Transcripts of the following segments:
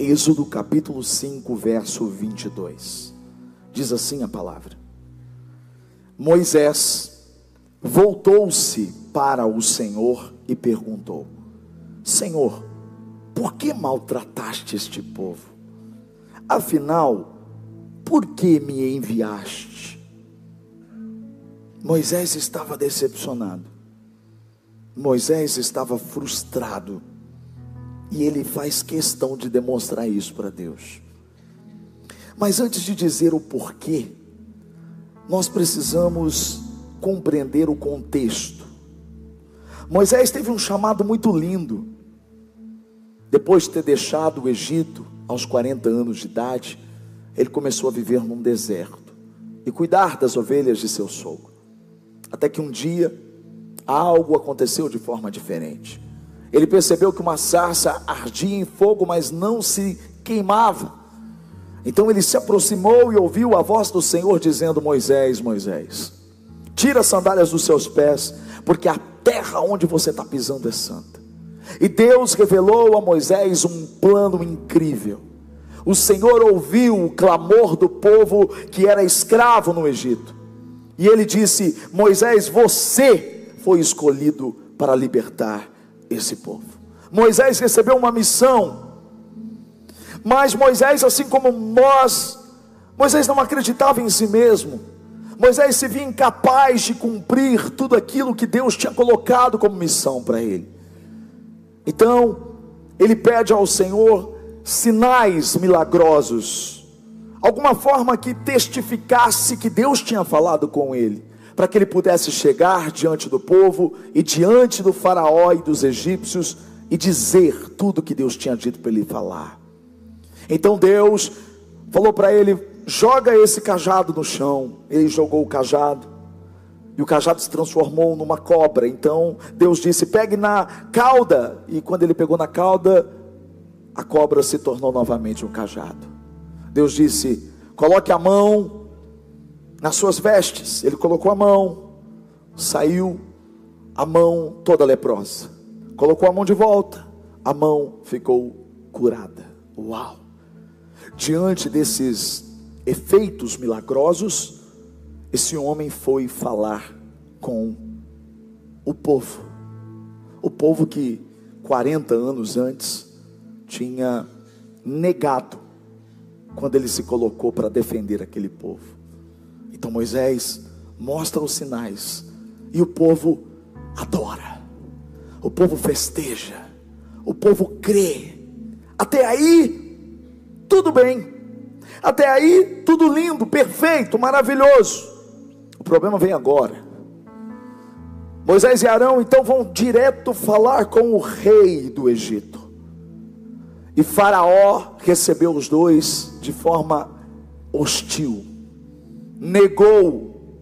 Êxodo capítulo 5, verso 22, diz assim a palavra: Moisés voltou-se para o Senhor e perguntou: Senhor, por que maltrataste este povo? Afinal, por que me enviaste? Moisés estava decepcionado, Moisés estava frustrado, e ele faz questão de demonstrar isso para Deus. Mas antes de dizer o porquê, nós precisamos compreender o contexto. Moisés teve um chamado muito lindo. Depois de ter deixado o Egito, aos 40 anos de idade, ele começou a viver num deserto e cuidar das ovelhas de seu sogro. Até que um dia, algo aconteceu de forma diferente. Ele percebeu que uma sarça ardia em fogo, mas não se queimava. Então ele se aproximou e ouviu a voz do Senhor dizendo: Moisés, Moisés, tira as sandálias dos seus pés, porque a terra onde você está pisando é santa. E Deus revelou a Moisés um plano incrível. O Senhor ouviu o clamor do povo que era escravo no Egito, e ele disse: Moisés, você foi escolhido para libertar esse povo. Moisés recebeu uma missão, mas Moisés, assim como nós, Moisés não acreditava em si mesmo. Moisés se via incapaz de cumprir tudo aquilo que Deus tinha colocado como missão para ele. Então ele pede ao Senhor sinais milagrosos, alguma forma que testificasse que Deus tinha falado com ele, para que ele pudesse chegar diante do povo e diante do faraó e dos egípcios e dizer tudo que Deus tinha dito para ele falar. Então Deus falou para ele: joga esse cajado no chão. Ele jogou o cajado e o cajado se transformou numa cobra. Então Deus disse: pegue na cauda. E quando ele pegou na cauda, a cobra se tornou novamente um cajado. Deus disse: coloque a mão nas suas vestes. Ele colocou a mão, saiu a mão toda leprosa. Colocou a mão de volta, a mão ficou curada. Uau! Diante desses efeitos milagrosos, esse homem foi falar com o povo. O povo que 40 anos antes tinha negado quando ele se colocou para defender aquele povo. Então Moisés mostra os sinais e o povo adora, o povo festeja, o povo crê. Até aí tudo bem, até aí tudo lindo, perfeito, maravilhoso. O problema vem agora. Moisés e Arão então vão direto falar com o rei do Egito, e Faraó recebeu os dois de forma hostil, negou,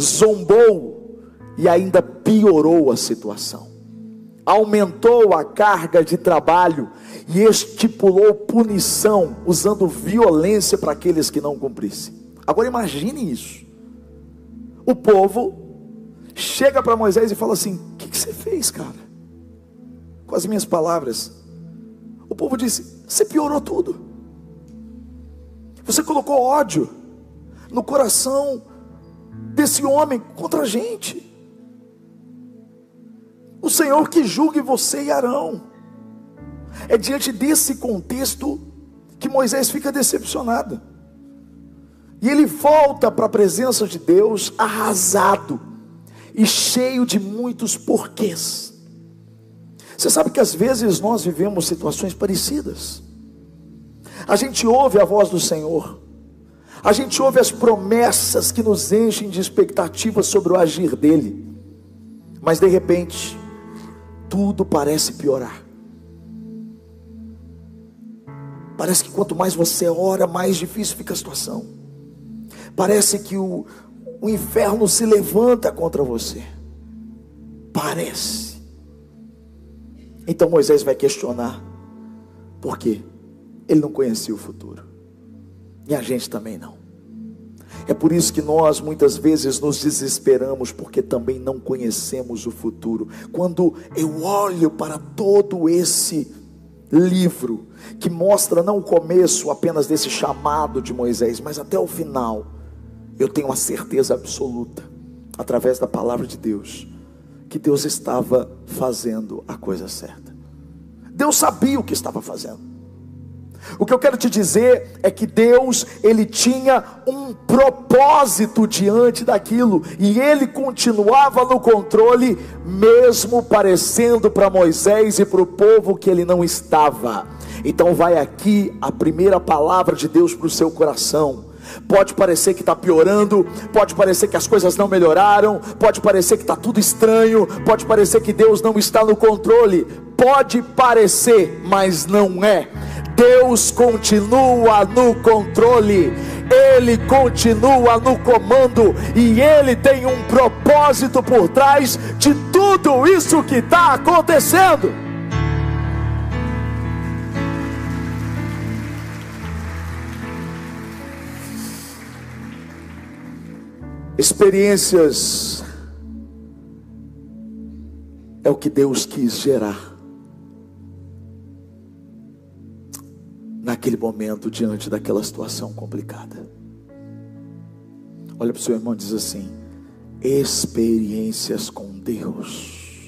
zombou e ainda piorou a situação. Aumentou a carga de trabalho e estipulou punição, usando violência para aqueles que não cumprissem. Agora imagine isso. O povo chega para Moisés e fala assim: o que você fez, cara? Com as minhas palavras. O povo disse: você piorou tudo. Você colocou ódio no coração desse homem contra a gente. O Senhor que julgue você e Arão. É diante desse contexto que Moisés fica decepcionado, e ele volta para a presença de Deus arrasado e cheio de muitos porquês. Você sabe que às vezes nós vivemos situações parecidas. A gente ouve a voz do Senhor, a gente ouve as promessas que nos enchem de expectativas sobre o agir dele, mas de repente tudo parece piorar. Parece que quanto mais você ora, mais difícil fica a situação. Parece que o inferno se levanta contra você. Parece. Então Moisés vai questionar por quê? Ele não conhecia o futuro. E a gente também não. É por isso que nós muitas vezes nos desesperamos, porque também não conhecemos o futuro. Quando eu olho para todo esse livro que mostra não o começo apenas desse chamado de Moisés, mas até o final, eu tenho a certeza absoluta, através da palavra de Deus, que Deus estava fazendo a coisa certa. Deus sabia o que estava fazendo. O que eu quero te dizer é que Deus, ele tinha um propósito diante daquilo, e ele continuava no controle, mesmo parecendo para Moisés e para o povo que ele não estava. Então vai aqui a primeira palavra de Deus para o seu coração. Pode parecer que está piorando, pode parecer que as coisas não melhoraram, pode parecer que está tudo estranho, pode parecer que Deus não está no controle, pode parecer, mas não é. Deus continua no controle, ele continua no comando, e ele tem um propósito por trás de tudo isso que está acontecendo. Experiências é o que Deus quis gerar naquele momento, diante daquela situação complicada. Olha para o seu irmão e diz assim: experiências com Deus.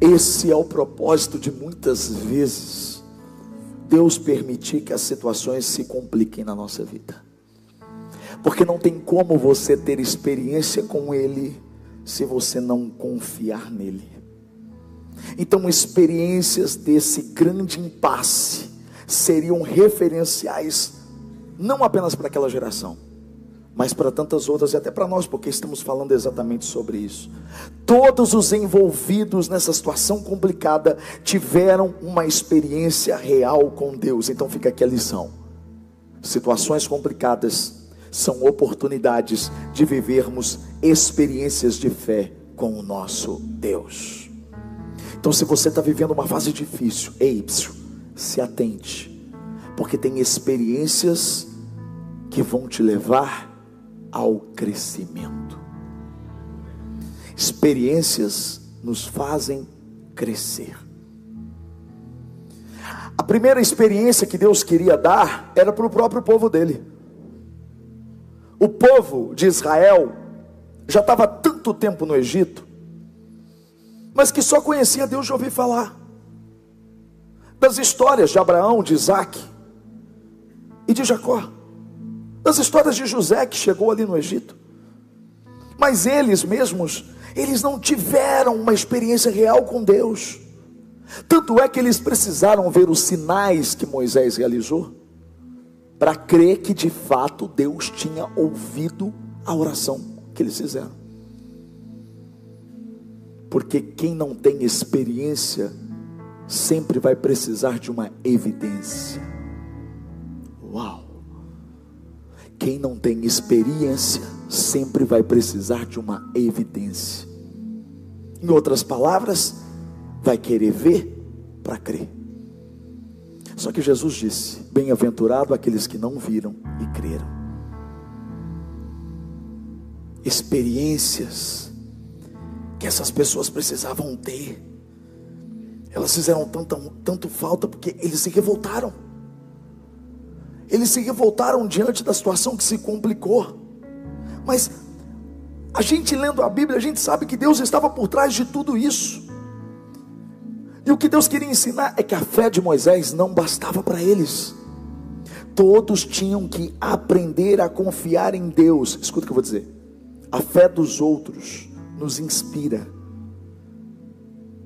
Esse é o propósito de muitas vezes Deus permitir que as situações se compliquem na nossa vida, porque não tem como você ter experiência com Ele se você não confiar nele. Então experiências desse grande impasse seriam referenciais, não apenas para aquela geração, mas para tantas outras, e até para nós, porque estamos falando exatamente sobre isso. Todos os envolvidos nessa situação complicada tiveram uma experiência real com Deus. Então fica aqui a lição: situações complicadas são oportunidades de vivermos experiências de fé com o nosso Deus. Então se você está vivendo uma fase difícil, se atente, porque tem experiências que vão te levar ao crescimento. Experiências nos fazem crescer. A primeira experiência que Deus queria dar era para o próprio povo dele. O povo de Israel já estava há tanto tempo no Egito, mas que só conhecia Deus de ouvir falar das histórias de Abraão, de Isaac e de Jacó, das histórias de José que chegou ali no Egito. Mas eles mesmos, eles não tiveram uma experiência real com Deus. Tanto é que eles precisaram ver os sinais que Moisés realizou para crer que de fato Deus tinha ouvido a oração que eles fizeram. Porque quem não tem experiência sempre vai precisar de uma evidência. Uau! Quem não tem experiência sempre vai precisar de uma evidência. Em outras palavras, vai querer ver para crer. Só que Jesus disse: bem-aventurado aqueles que não viram e creram. Experiências que essas pessoas precisavam ter, elas fizeram tanto falta, porque eles se revoltaram. Eles se revoltaram diante da situação que se complicou. Mas a gente, lendo a Bíblia, a gente sabe que Deus estava por trás de tudo isso. E o que Deus queria ensinar é que a fé de Moisés não bastava para eles. Todos tinham que aprender a confiar em Deus. Escuta o que eu vou dizer: a fé dos outros nos inspira,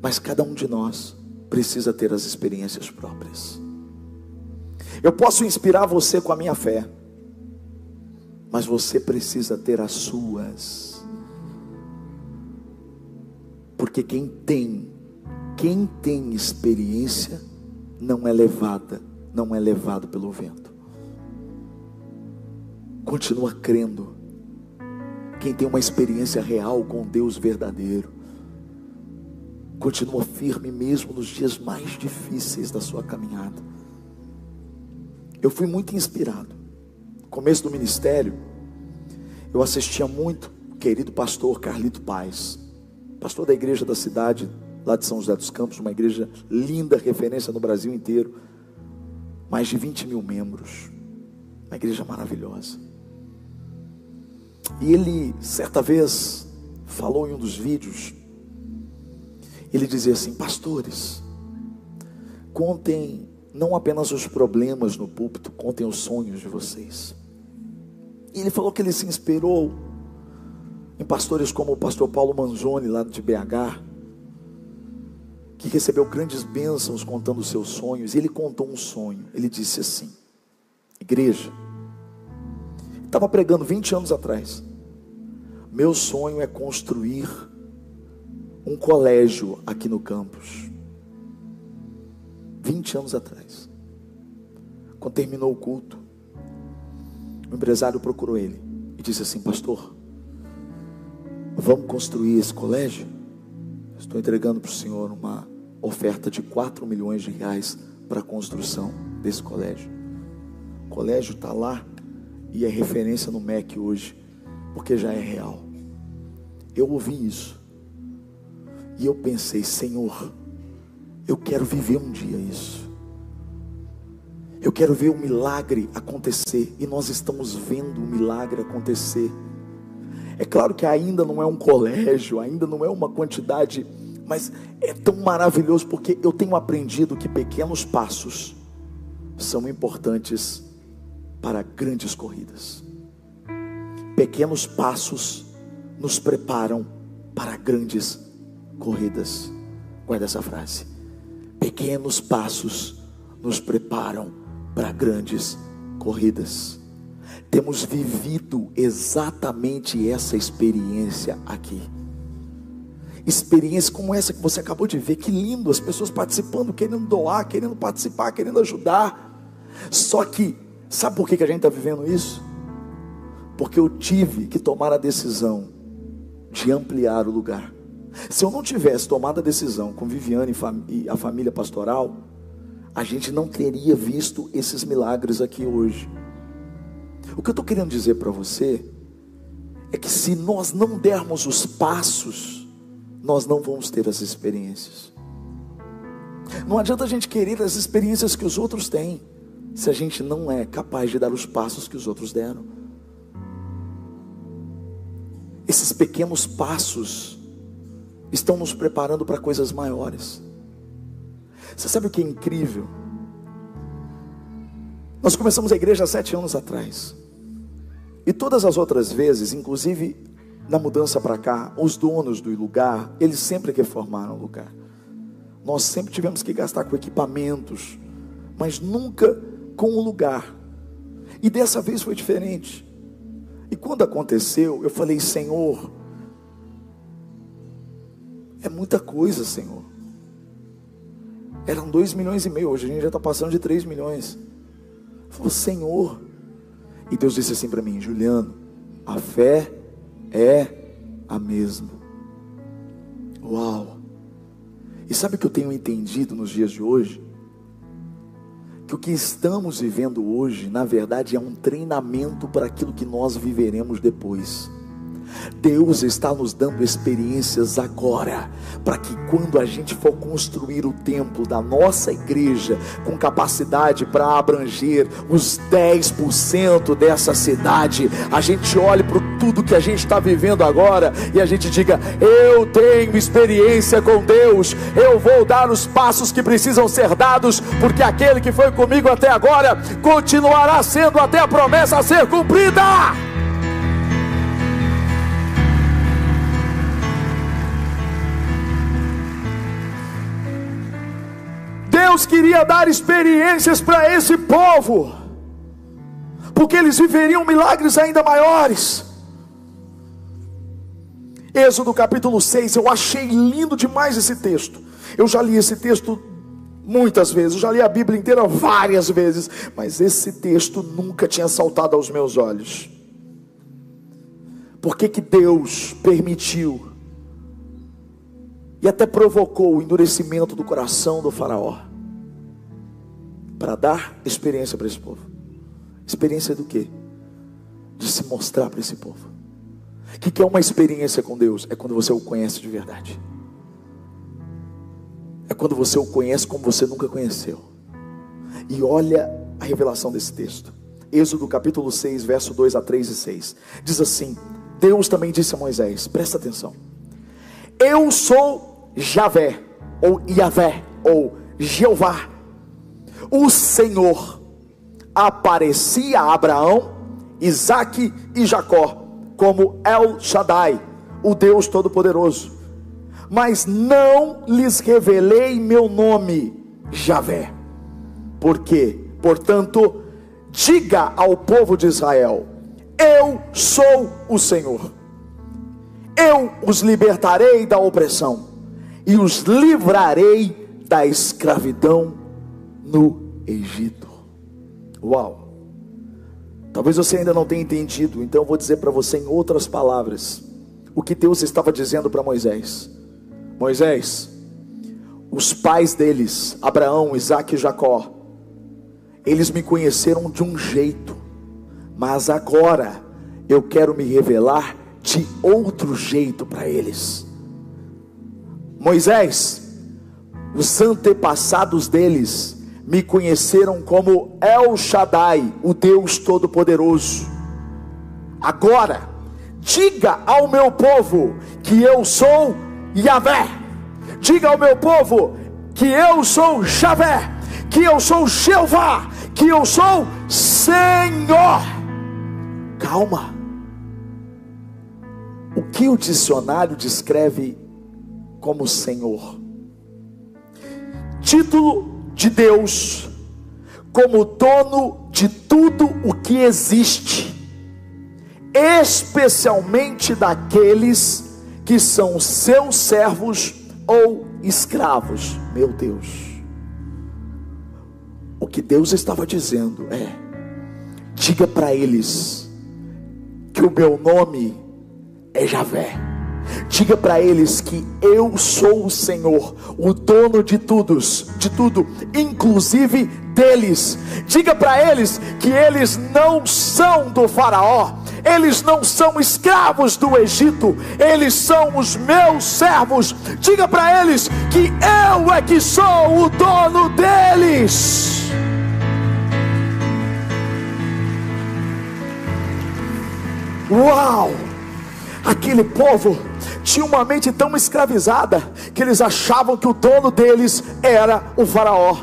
mas cada um de nós precisa ter as experiências próprias. Eu posso inspirar você com a minha fé, mas você precisa ter as suas, porque quem tem experiência não é levado pelo vento, continua crendo. Quem tem uma experiência real com Deus verdadeiro continua firme mesmo nos dias mais difíceis da sua caminhada. Eu fui muito inspirado. No começo do ministério, eu assistia muito o querido pastor Carlito Paz, pastor da igreja da cidade lá de São José dos Campos, uma igreja linda, referência no Brasil inteiro, mais de 20 mil membros, uma igreja maravilhosa. E ele, certa vez, falou em um dos vídeos, ele dizia assim: pastores, contem não apenas os problemas no púlpito, contem os sonhos de vocês. E ele falou que ele se inspirou em pastores como o pastor Paulo Manzoni, lá de BH, que recebeu grandes bênçãos contando seus sonhos. E ele contou um sonho, ele disse assim: igreja, estava pregando 20 anos atrás, meu sonho é construir um colégio aqui no campus. 20 anos atrás, quando terminou o culto, o empresário procurou ele e disse assim: pastor, vamos construir esse colégio? Estou entregando para o senhor uma oferta de 4 milhões de reais para a construção desse colégio. O colégio está lá e é referência no MEC hoje, porque já é real. Eu ouvi isso e eu pensei: Senhor, eu quero viver um dia isso. Eu quero ver o milagre acontecer. E nós estamos vendo o milagre acontecer. É claro que ainda não é um colégio, ainda não é uma quantidade, mas é tão maravilhoso, porque eu tenho aprendido que pequenos passos são importantes para grandes corridas. Pequenos passos nos preparam para grandes corridas. Guarda essa frase. Pequenos passos nos preparam para grandes corridas. Temos vivido exatamente essa experiência aqui. Experiência como essa que você acabou de ver. Que lindo, as pessoas participando, querendo doar, querendo participar, querendo ajudar. Só que, sabe por que a gente está vivendo isso? Porque eu tive que tomar a decisão de ampliar o lugar. Se eu não tivesse tomado a decisão com Viviane e a família pastoral, a gente não teria visto esses milagres aqui hoje. O que eu estou querendo dizer para você é que se nós não dermos os passos, nós não vamos ter as experiências. Não adianta a gente querer as experiências que os outros têm, se a gente não é capaz de dar os passos que os outros deram. Esses pequenos passos estão nos preparando para coisas maiores. Você sabe o que é incrível? Nós começamos a igreja há 7 anos atrás, e todas as outras vezes, inclusive na mudança para cá, os donos do lugar, eles sempre reformaram o lugar. Nós sempre tivemos que gastar com equipamentos, mas nunca com o lugar. E dessa vez foi diferente. E quando aconteceu, eu falei: Senhor, é muita coisa, Senhor. Eram 2,5 milhões, hoje a gente já está passando de 3 milhões. Eu falei: Senhor. E Deus disse assim para mim: Juliano, a fé é a mesma. Uau! E sabe o que eu tenho entendido nos dias de hoje? Que o que estamos vivendo hoje, na verdade, é um treinamento para aquilo que nós viveremos depois. Deus está nos dando experiências agora, para que quando a gente for construir o templo da nossa igreja, com capacidade para abranger os 10% dessa cidade, a gente olhe para tudo que a gente está vivendo agora, e a gente diga: eu tenho experiência com Deus, eu vou dar os passos que precisam ser dados, porque aquele que foi comigo até agora, continuará sendo até a promessa ser cumprida. Deus queria dar experiências para esse povo, porque eles viveriam milagres ainda maiores. Êxodo capítulo 6, eu achei lindo demais esse texto. Eu já li esse texto muitas vezes, eu já li a Bíblia inteira várias vezes, mas esse texto nunca tinha saltado aos meus olhos. Por que que Deus permitiu e até provocou o endurecimento do coração do faraó? Para dar experiência para esse povo. Experiência do quê? De se mostrar para esse povo. O que é uma experiência com Deus? É quando você o conhece de verdade. é quando você o conhece como você nunca conheceu. E olha a revelação desse texto. Êxodo capítulo 6, verso 2 a 3 e 6. Diz assim: Deus também disse a Moisés, presta atenção. Eu sou Javé, ou Iavé, ou Jeová, o Senhor, aparecia a Abraão, Isaque e Jacó, como El Shaddai, o Deus Todo-Poderoso, mas não lhes revelei meu nome, Javé, porque, portanto, diga ao povo de Israel, eu sou o Senhor, eu os libertarei da opressão, e os livrarei da escravidão no Egito. Uau! Talvez você ainda não tenha entendido, então eu vou dizer para você em outras palavras, o que Deus estava dizendo para Moisés. Moisés, os pais deles, Abraão, Isaque e Jacó, eles me conheceram de um jeito, mas agora eu quero me revelar de outro jeito para eles. Moisés, os antepassados deles me conheceram como El Shaddai, o Deus Todo-Poderoso. Agora, diga ao meu povo que eu sou Iavé. Diga ao meu povo que eu sou Javé, que eu sou Jeová, que eu sou Senhor. Calma. O que o dicionário descreve como Senhor? Título de Deus como dono de tudo o que existe, especialmente daqueles que são seus servos ou escravos. Meu Deus, o que Deus estava dizendo é: diga para eles que o meu nome é Javé. Diga para eles que eu sou o Senhor, o dono de tudo, inclusive deles. Diga para eles que eles não são do faraó, eles não são escravos do Egito, eles são os meus servos. Diga para eles que eu é que sou o dono deles. Uau! Aquele povo tinha uma mente tão escravizada que eles achavam que o dono deles era o faraó.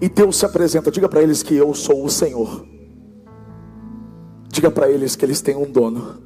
E Deus se apresenta: diga para eles que eu sou o Senhor. Diga para eles que eles têm um dono.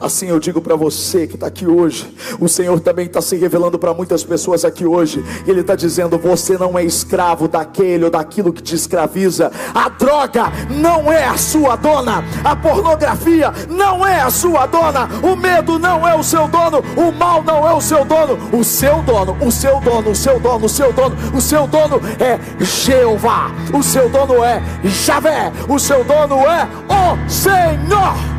Assim eu digo para você que está aqui hoje, o Senhor também está se revelando para muitas pessoas aqui hoje. Ele está dizendo: você não é escravo daquele ou daquilo que te escraviza. A droga não é a sua dona, a pornografia não é a sua dona, o medo não é o seu dono, o mal não é o seu dono. O seu dono, o seu dono, o seu dono, o seu dono, o seu dono é Jeová, o seu dono é Javé, o seu dono é o Senhor.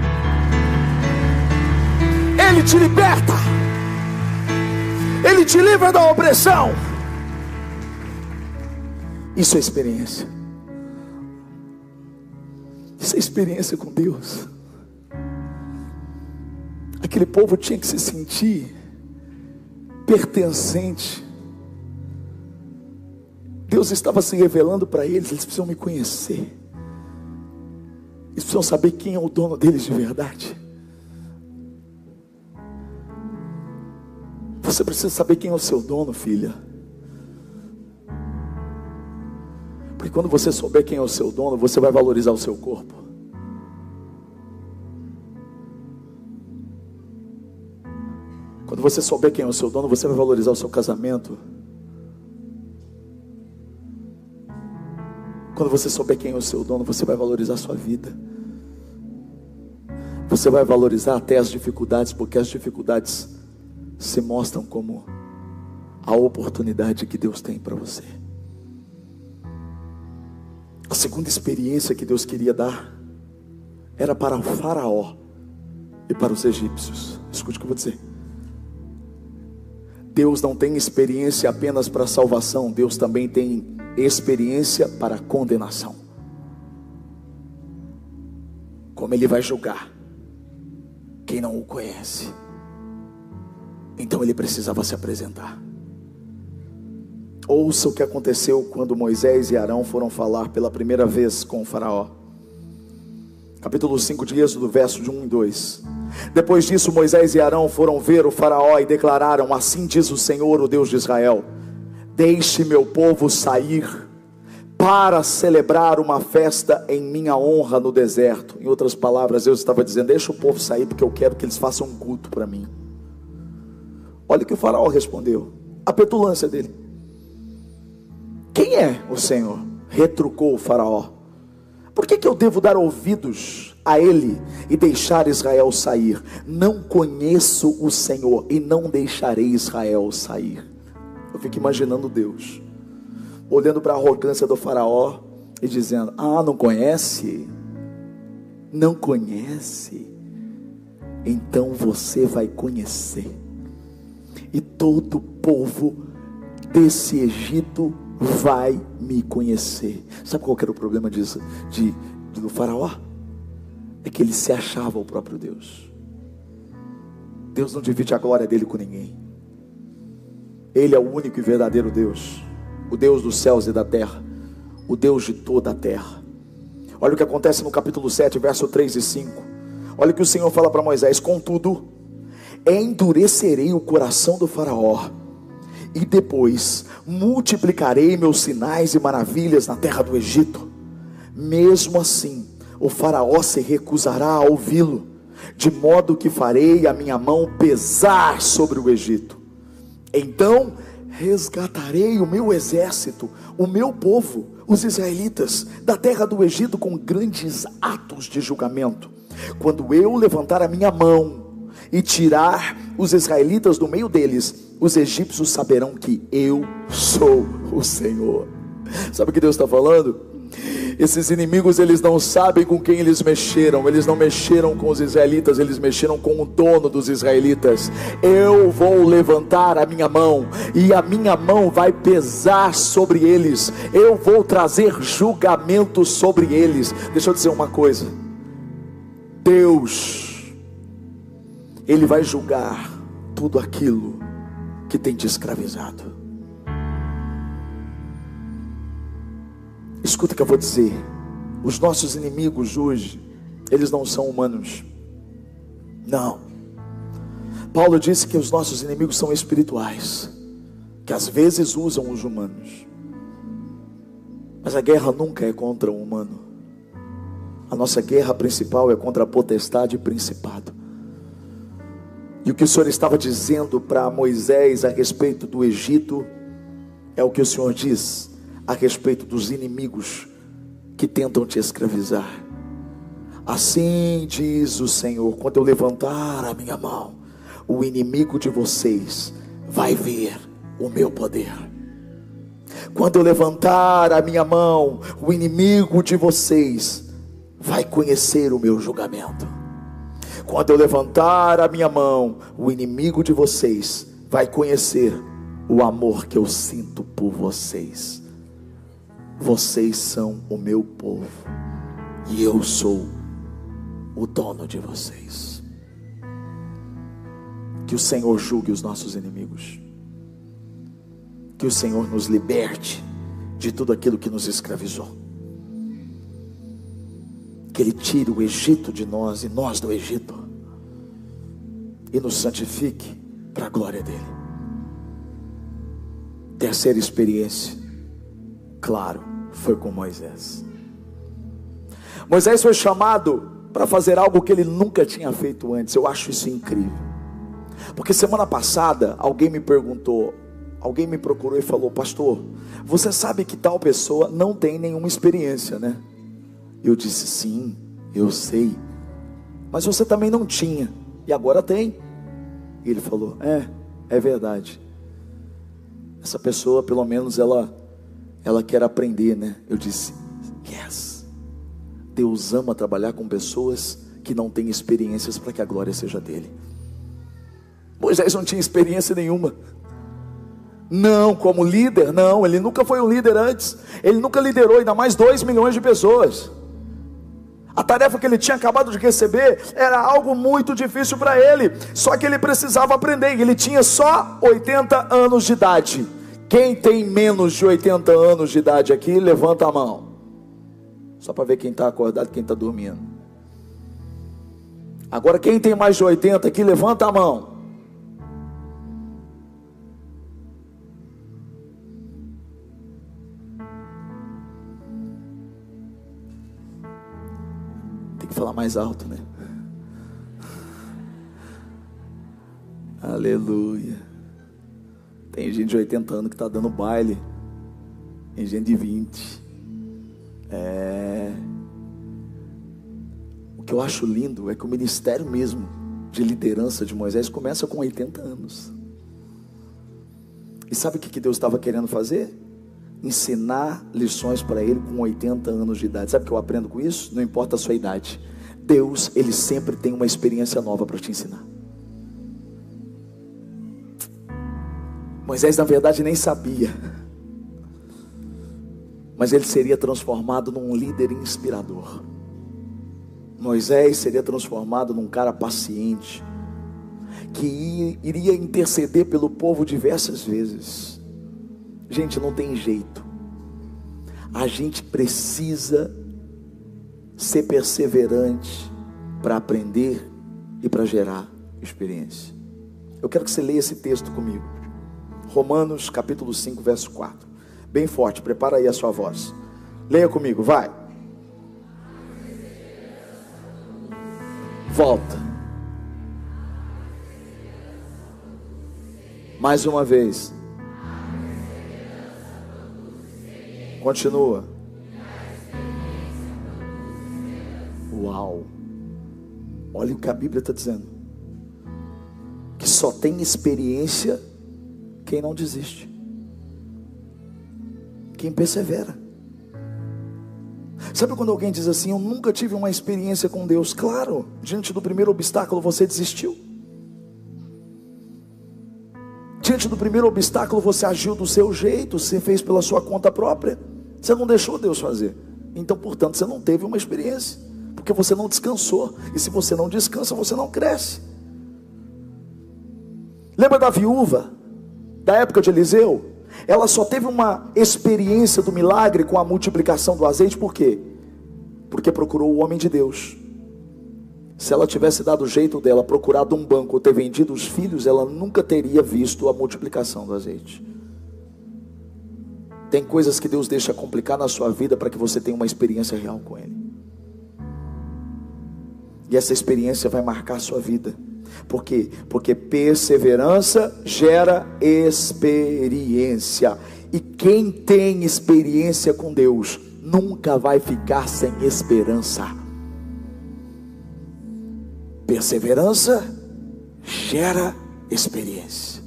Ele te liberta, ele te livra da opressão. Isso é experiência. Isso é experiência com Deus. Aquele povo tinha que se sentir pertencente. Deus estava se revelando para eles: eles precisam me conhecer, eles precisam saber quem é o dono deles de verdade. Você precisa saber quem é o seu dono, filha. Porque quando você souber quem é o seu dono, você vai valorizar o seu corpo. Quando você souber quem é o seu dono, você vai valorizar o seu casamento. Quando você souber quem é o seu dono, você vai valorizar a sua vida. Você vai valorizar até as dificuldades, porque as dificuldades se mostram como a oportunidade que Deus tem para você. A segunda experiência que Deus queria dar era para o faraó e para os egípcios. Escute o que eu vou dizer. Deus não tem experiência apenas para salvação, Deus também tem experiência para condenação. Como ele vai julgar quem não o conhece? Então ele precisava se apresentar. Ouça o que aconteceu quando Moisés e Arão foram falar pela primeira vez com o faraó. Capítulo 5 de Êxodo, verso de 1 e 2. Depois disso, Moisés e Arão foram ver o faraó e declararam: assim diz o Senhor, o Deus de Israel, deixe meu povo sair para celebrar uma festa em minha honra no deserto. Em outras palavras, Deus estava dizendo: deixa o povo sair porque eu quero que eles façam um culto para mim. Olha o que o faraó respondeu, a petulância dele. Quem é o Senhor? Retrucou o faraó. Por que eu devo dar ouvidos a ele e deixar Israel sair? Não conheço o Senhor e não deixarei Israel sair. Eu fico imaginando Deus olhando para a arrogância do faraó e dizendo: ah, não conhece? Não conhece? Então você vai conhecer. E todo o povo desse Egito vai me conhecer. Sabe qual era o problema disso, do faraó? É que ele se achava o próprio Deus. Deus não divide a glória dele com ninguém. Ele é o único e verdadeiro Deus, o Deus dos céus e da terra, o Deus de toda a terra. Olha o que acontece no capítulo 7, verso 3 e 5, olha o que o Senhor fala para Moisés: contudo, endurecerei o coração do faraó, e depois multiplicarei meus sinais e maravilhas na terra do Egito. Mesmo assim, o faraó se recusará a ouvi-lo, de modo que farei a minha mão pesar sobre o Egito. Então resgatarei o meu exército, o meu povo, os israelitas, da terra do Egito com grandes atos de julgamento, quando eu levantar a minha mão e tirar os israelitas do meio deles. Os egípcios saberão que eu sou o Senhor. Sabe o que Deus está falando? Esses inimigos, eles não sabem com quem eles mexeram. Eles não mexeram com os israelitas, eles mexeram com o dono dos israelitas. Eu vou levantar a minha mão, e a minha mão vai pesar sobre eles. Eu vou trazer julgamento sobre eles. Deixa eu dizer uma coisa: Deus, ele vai julgar tudo aquilo que tem te escravizado. Escuta o que eu vou dizer: os nossos inimigos hoje, eles não são humanos. Não, Paulo disse que os nossos inimigos são espirituais, que às vezes usam os humanos, mas a guerra nunca é contra o humano. A nossa guerra principal é contra a potestade e principado. E o que o Senhor estava dizendo para Moisés a respeito do Egito é o que o Senhor diz a respeito dos inimigos que tentam te escravizar. Assim diz o Senhor: quando eu levantar a minha mão, o inimigo de vocês vai ver o meu poder. Quando eu levantar a minha mão, o inimigo de vocês vai conhecer o meu julgamento. Quando eu levantar a minha mão, o inimigo de vocês vai conhecer o amor que eu sinto por vocês. Vocês são o meu povo, e eu sou o dono de vocês. Que o Senhor julgue os nossos inimigos. Que o Senhor nos liberte de tudo aquilo que nos escravizou. Que Ele tire o Egito de nós e nós do Egito, e nos santifique para a glória dEle. Terceira experiência, claro, foi com Moisés. Moisés foi chamado para fazer algo que ele nunca tinha feito antes. Eu acho isso incrível, porque semana passada alguém me procurou e falou: pastor, você sabe que tal pessoa não tem nenhuma experiência, né? Eu disse: sim, eu sei, mas você também não tinha, e agora tem. E ele falou: é verdade, essa pessoa pelo menos ela quer aprender, né? Eu disse: yes, Deus ama trabalhar com pessoas que não têm experiências para que a glória seja dele. Moisés não tinha experiência nenhuma. Não, como líder, não, ele nunca foi um líder antes, ele nunca liderou, ainda mais 2 milhões de pessoas. A tarefa que ele tinha acabado de receber era algo muito difícil para ele, só que ele precisava aprender. Ele tinha só 80 anos de idade. Quem tem menos de 80 anos de idade aqui, levanta a mão. Só para ver quem está acordado e quem está dormindo. Agora quem tem mais de 80 aqui, levanta a mão. Tem que falar mais alto, né? Aleluia. Tem gente de 80 anos que está dando baile. Tem gente de 20. O que eu acho lindo é que o ministério mesmo de liderança de Moisés começa com 80 anos. E sabe o que Deus estava querendo fazer? Ensinar lições para ele com 80 anos de idade. Sabe o que eu aprendo com isso? Não importa a sua idade, Deus, Ele sempre tem uma experiência nova para te ensinar. Moisés na verdade nem sabia, mas ele seria transformado num líder inspirador. Moisés seria transformado num cara paciente, que iria interceder pelo povo diversas vezes. Gente, não tem jeito, a gente precisa ser perseverante para aprender e para gerar experiência. Eu quero que você leia esse texto comigo, Romanos capítulo 5 verso 4, bem forte, prepara aí a sua voz, leia comigo, vai, volta, mais uma vez, continua, uau, olha o que a Bíblia está dizendo, que só tem experiência quem não desiste, quem persevera. Sabe quando alguém diz assim, eu nunca tive uma experiência com Deus? Claro, diante do primeiro obstáculo você desistiu, diante do primeiro obstáculo você agiu do seu jeito, você fez pela sua conta própria, você não deixou Deus fazer, então portanto você não teve uma experiência, porque você não descansou, e se você não descansa, você não cresce. Lembra da viúva da época de Eliseu? Ela só teve uma experiência do milagre com a multiplicação do azeite, por quê? Porque procurou o homem de Deus. Se ela tivesse dado o jeito dela, procurado um banco, ou ter vendido os filhos, ela nunca teria visto a multiplicação do azeite. Tem coisas que Deus deixa complicar na sua vida para que você tenha uma experiência real com Ele. E essa experiência vai marcar a sua vida. Por quê? Porque perseverança gera experiência. E quem tem experiência com Deus nunca vai ficar sem esperança. Perseverança gera experiência.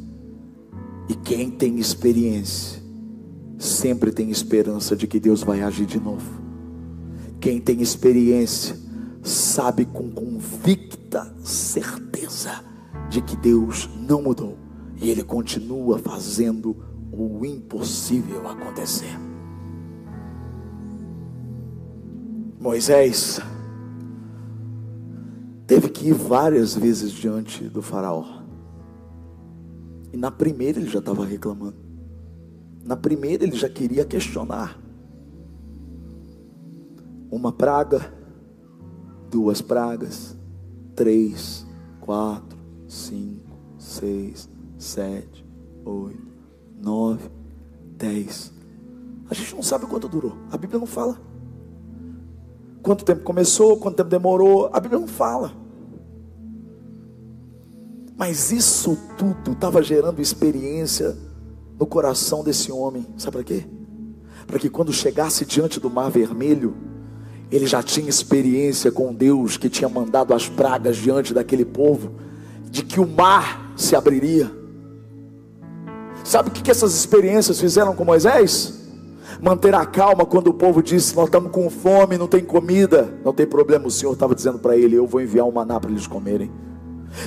E quem tem experiência sempre tem esperança de que Deus vai agir de novo. Quem tem experiência sabe com convicta certeza de que Deus não mudou e Ele continua fazendo o impossível acontecer. Moisés teve que ir várias vezes diante do faraó, e na primeira ele já estava reclamando, na primeira ele já queria questionar. Uma praga, duas pragas, 3, 4, 5, 6, 7, 8, 9, 10. A gente não sabe quanto durou, a Bíblia não fala. Quanto tempo começou, quanto tempo demorou, a Bíblia não fala. Mas isso tudo estava gerando experiência no coração desse homem. Sabe para quê? Para que quando chegasse diante do Mar Vermelho, ele já tinha experiência com Deus, que tinha mandado as pragas diante daquele povo, de que o mar se abriria. Sabe o que essas experiências fizeram com Moisés? Manter a calma quando o povo disse, nós estamos com fome, não tem comida. Não tem problema, o Senhor estava dizendo para ele, eu vou enviar um maná para eles comerem.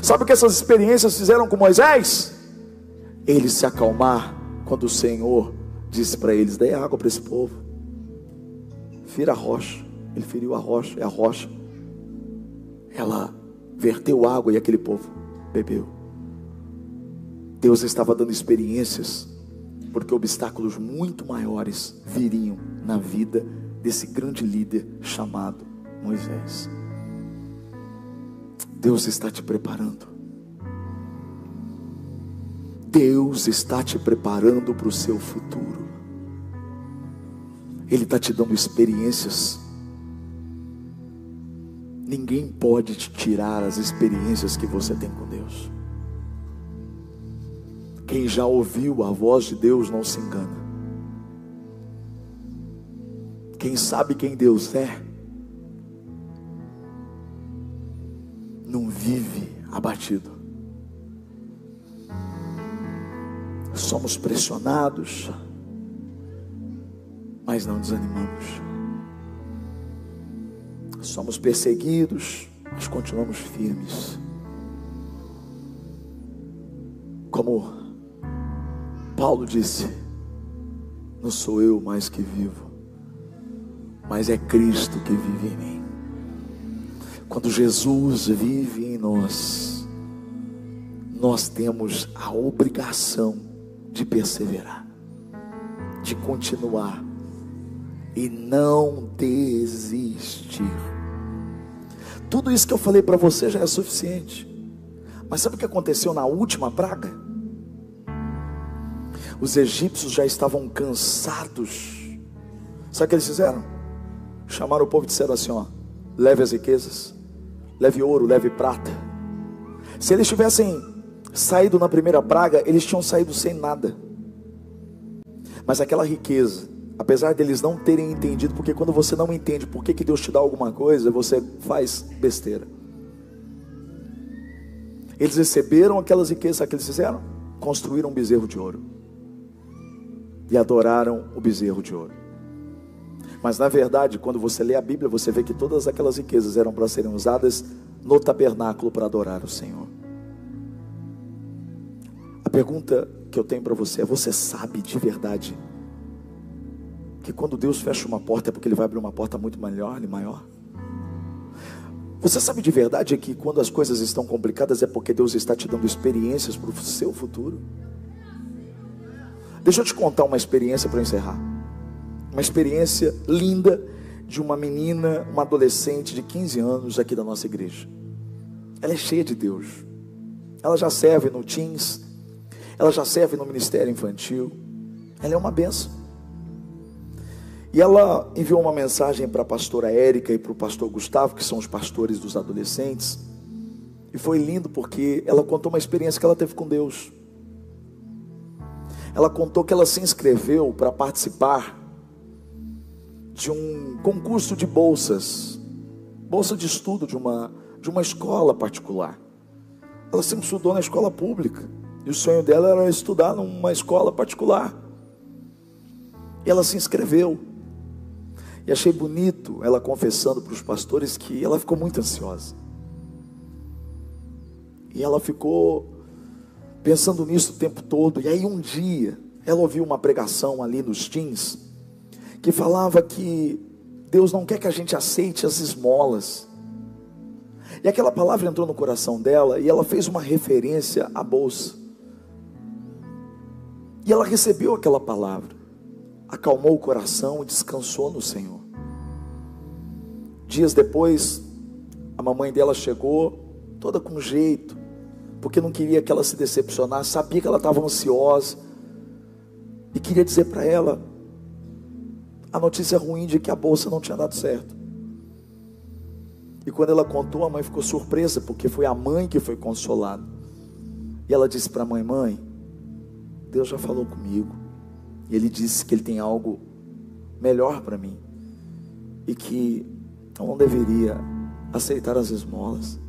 Sabe o que essas experiências fizeram com Moisés? Ele se acalmar quando o Senhor disse para eles, dê água para esse povo, fira a rocha. Ele feriu a rocha, e a rocha, ela verteu água e aquele povo bebeu. Deus estava dando experiências porque obstáculos muito maiores viriam na vida desse grande líder chamado Moisés. Deus está te preparando. Deus está te preparando para o seu futuro. Ele está te dando experiências. Ninguém pode te tirar as experiências que você tem com Deus. Quem já ouviu a voz de Deus não se engana. Quem sabe quem Deus é, não vive abatido. Somos pressionados, mas não desanimamos. Somos perseguidos, mas continuamos firmes. Como Paulo disse: não sou eu mais que vivo, mas é Cristo que vive em mim. Quando Jesus vive em nós, nós temos a obrigação de perseverar, de continuar e não desistir. Tudo isso que eu falei para você já é suficiente. Mas sabe o que aconteceu na última praga? Os egípcios já estavam cansados. Sabe o que eles fizeram? Chamaram o povo e disseram assim: ó, leve as riquezas, leve ouro, leve prata. Se eles tivessem saído na primeira praga, eles tinham saído sem nada. Mas aquela riqueza, apesar deles não terem entendido, porque quando você não entende por que Deus te dá alguma coisa, você faz besteira. Eles receberam aquelas riquezas. Sabe o que eles fizeram? Construíram um bezerro de ouro e adoraram o bezerro de ouro. Mas na verdade, quando você lê a Bíblia, você vê que todas aquelas riquezas eram para serem usadas no tabernáculo para adorar o Senhor. A pergunta que eu tenho para você é: você sabe de verdade que quando Deus fecha uma porta é porque Ele vai abrir uma porta muito melhor e maior? Você sabe de verdade que quando as coisas estão complicadas é porque Deus está te dando experiências para o seu futuro? Deixa eu te contar uma experiência para encerrar. Uma experiência linda de uma menina, uma adolescente de 15 anos aqui da nossa igreja. Ela é cheia de Deus. Ela já serve no Teens. Ela já serve no Ministério Infantil. Ela é uma benção. E ela enviou uma mensagem para a pastora Érica e para o pastor Gustavo, que são os pastores dos adolescentes. E foi lindo porque ela contou uma experiência que ela teve com Deus. Ela contou que ela se inscreveu para participar de um concurso de bolsas, bolsa de estudo de uma escola particular. Ela sempre estudou na escola pública, e o sonho dela era estudar numa escola particular. E ela se inscreveu. E achei bonito ela confessando para os pastores que ela ficou muito ansiosa. E ela ficou pensando nisso o tempo todo. E aí um dia ela ouviu uma pregação ali nos Teens que falava que Deus não quer que a gente aceite as esmolas. E aquela palavra entrou no coração dela e ela fez uma referência à bolsa. E ela recebeu aquela palavra, acalmou o coração e descansou no Senhor. Dias depois, a mamãe dela chegou, toda com jeito, porque não queria que ela se decepcionasse, sabia que ela estava ansiosa, e queria dizer para ela a notícia ruim de que a bolsa não tinha dado certo. E quando ela contou, a mãe ficou surpresa, porque foi a mãe que foi consolada. E ela disse para a mãe: mãe, Deus já falou comigo, e Ele disse que Ele tem algo melhor para mim, e que eu não deveria aceitar as esmolas.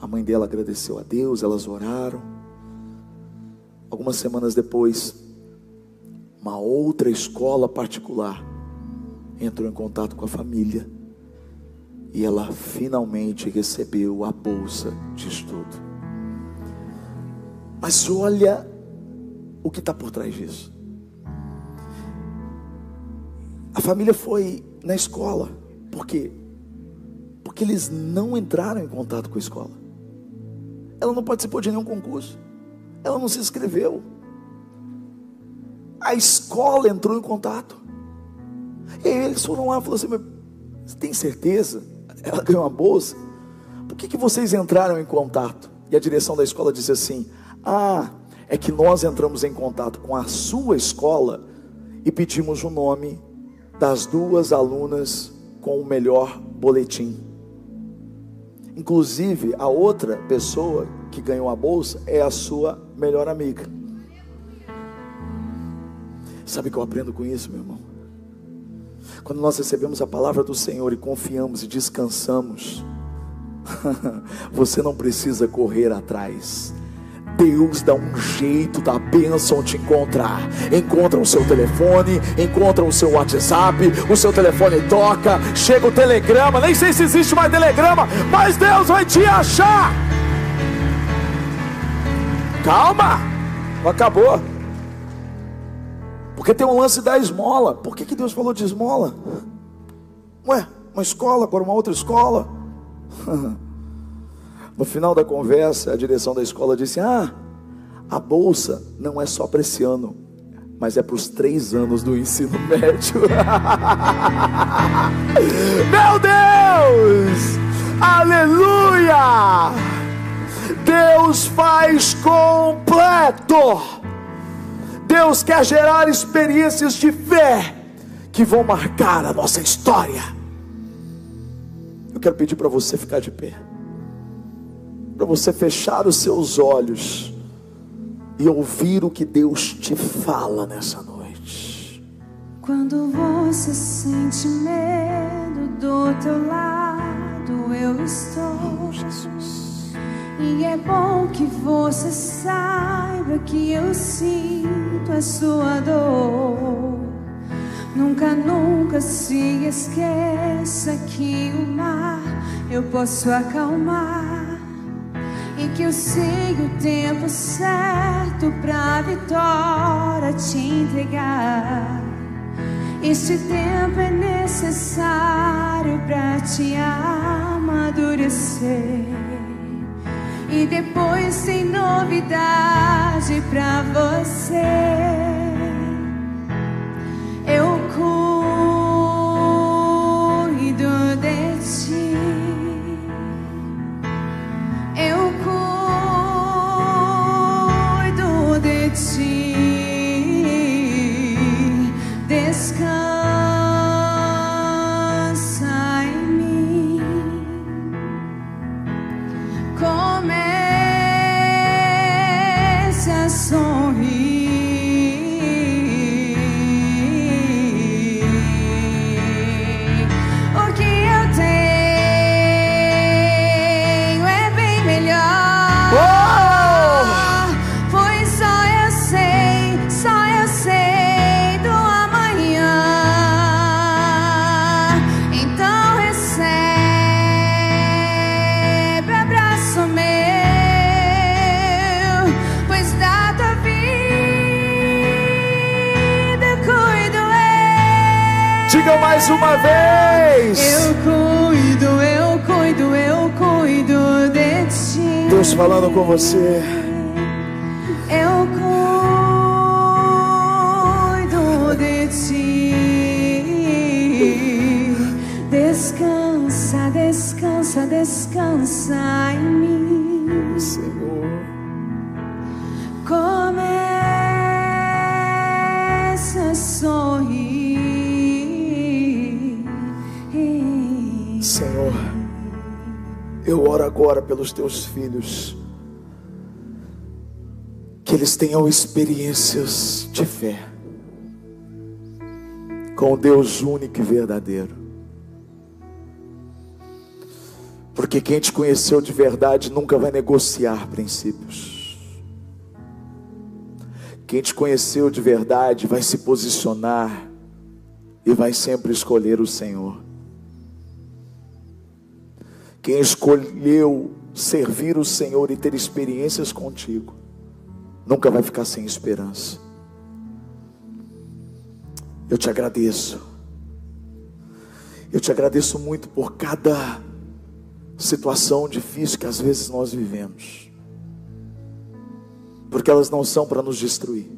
A mãe dela agradeceu a Deus, elas oraram. Algumas semanas depois, uma outra escola particular entrou em contato com a família, e ela finalmente recebeu a bolsa de estudo. Mas olha o que está por trás disso. A família foi na escola. Por quê? Porque eles não entraram em contato com a escola. Ela não participou de nenhum concurso. Ela não se inscreveu. a escola entrou em contato, e aí eles foram lá e falaram assim: você tem certeza? Ela ganhou uma bolsa, por que vocês entraram em contato? E a direção da escola disse assim: é que nós entramos em contato com a sua escola e pedimos o nome das duas alunas com o melhor boletim. Inclusive, a outra pessoa que ganhou a bolsa é a sua melhor amiga. Sabe o que eu aprendo com isso, meu irmão? Quando nós recebemos a palavra do Senhor e confiamos e descansamos, você não precisa correr atrás. Deus dá um jeito da bênção te encontrar. Encontra o seu telefone, encontra o seu WhatsApp, o seu telefone toca, chega o telegrama, nem sei se existe mais telegrama, mas Deus vai te achar. Calma, não acabou. Porque tem um lance da esmola. Por que Deus falou de esmola? Ué, uma escola, agora uma outra escola. No final da conversa, a direção da escola disse: a bolsa não é só para esse ano, mas é para os 3 anos do ensino médio. Meu Deus! Aleluia! Deus faz completo. Deus quer gerar experiências de fé que vão marcar a nossa história. Eu quero pedir para você ficar de pé, para você fechar os seus olhos e ouvir o que Deus te fala nessa noite. Quando você sente medo, do teu lado eu estou, Jesus. E é bom que você saiba que eu sinto a sua dor. Nunca, nunca se esqueça que o mar eu posso acalmar, e que eu sei o tempo certo pra vitória te entregar. Este tempo é necessário pra te amadurecer, e depois tem novidade pra você. Eu cuido de ti. Eu cuido de ti. Descansa em mim. Comece a sorrir. O que eu tenho mais uma vez. Eu cuido de ti. Deus falando com você. Eu cuido de ti. Descansa, descansa, descansa em mim, Senhor. Começa a sorrir. Senhor, eu oro agora pelos teus filhos, que eles tenham experiências de fé com o Deus único e verdadeiro, porque quem te conheceu de verdade nunca vai negociar princípios. Quem te conheceu de verdade vai se posicionar e vai sempre escolher o Senhor. Quem escolheu servir o Senhor e ter experiências contigo, nunca vai ficar sem esperança. Eu te agradeço muito por cada situação difícil que às vezes nós vivemos, porque elas não são para nos destruir,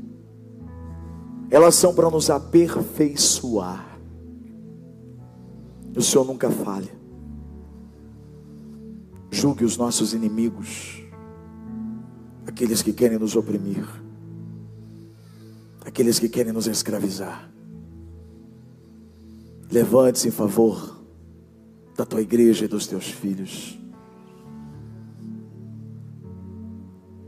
elas são para nos aperfeiçoar. O Senhor nunca falha. Julgue os nossos inimigos, aqueles que querem nos oprimir, aqueles que querem nos escravizar. Levante-se em favor da tua igreja e dos teus filhos.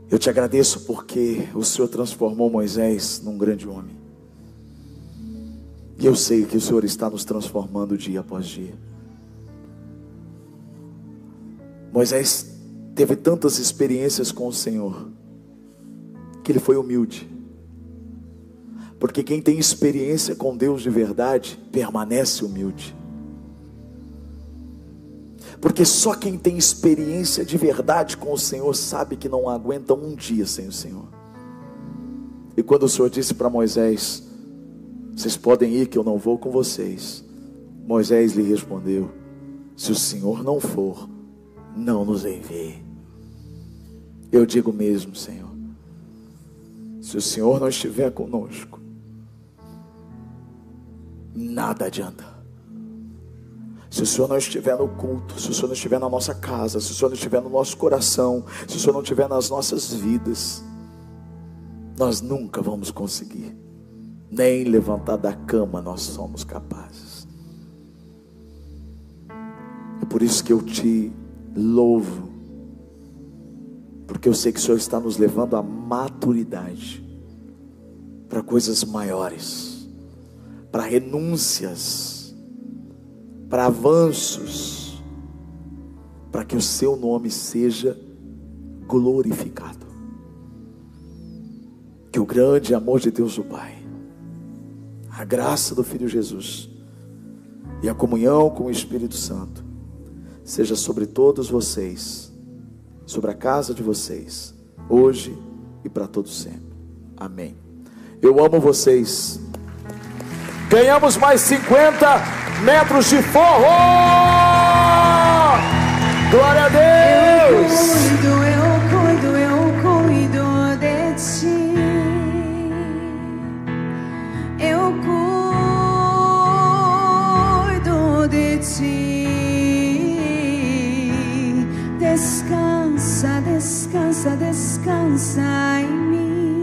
Eu te agradeço porque o Senhor transformou Moisés num grande homem. E eu sei que o Senhor está nos transformando dia após dia. Moisés teve tantas experiências com o Senhor, que ele foi humilde. Porque quem tem experiência com Deus de verdade, permanece humilde. Porque só quem tem experiência de verdade com o Senhor, sabe que não aguenta um dia sem o Senhor. E quando o Senhor disse para Moisés, vocês podem ir que eu não vou com vocês, Moisés lhe respondeu, se o Senhor não for, não nos envie. Eu digo mesmo, Senhor, se o Senhor não estiver conosco, nada adianta. Se o Senhor não estiver no culto, se o Senhor não estiver na nossa casa, se o Senhor não estiver no nosso coração, se o Senhor não estiver nas nossas vidas, nós nunca vamos conseguir, nem levantar da cama nós somos capazes. É por isso que eu te louvo, porque eu sei que o Senhor está nos levando à maturidade, para coisas maiores, para renúncias, para avanços, para que o seu nome seja glorificado, que o grande amor de Deus o Pai, a graça do Filho Jesus e a comunhão com o Espírito Santo seja sobre todos vocês, sobre a casa de vocês, hoje e para todos sempre. Amém. Eu amo vocês. Ganhamos mais 50 metros de forró! Glória a Deus! Eu cuido de ti. Eu cuido de ti. Descansa, descansa, descansa em mim.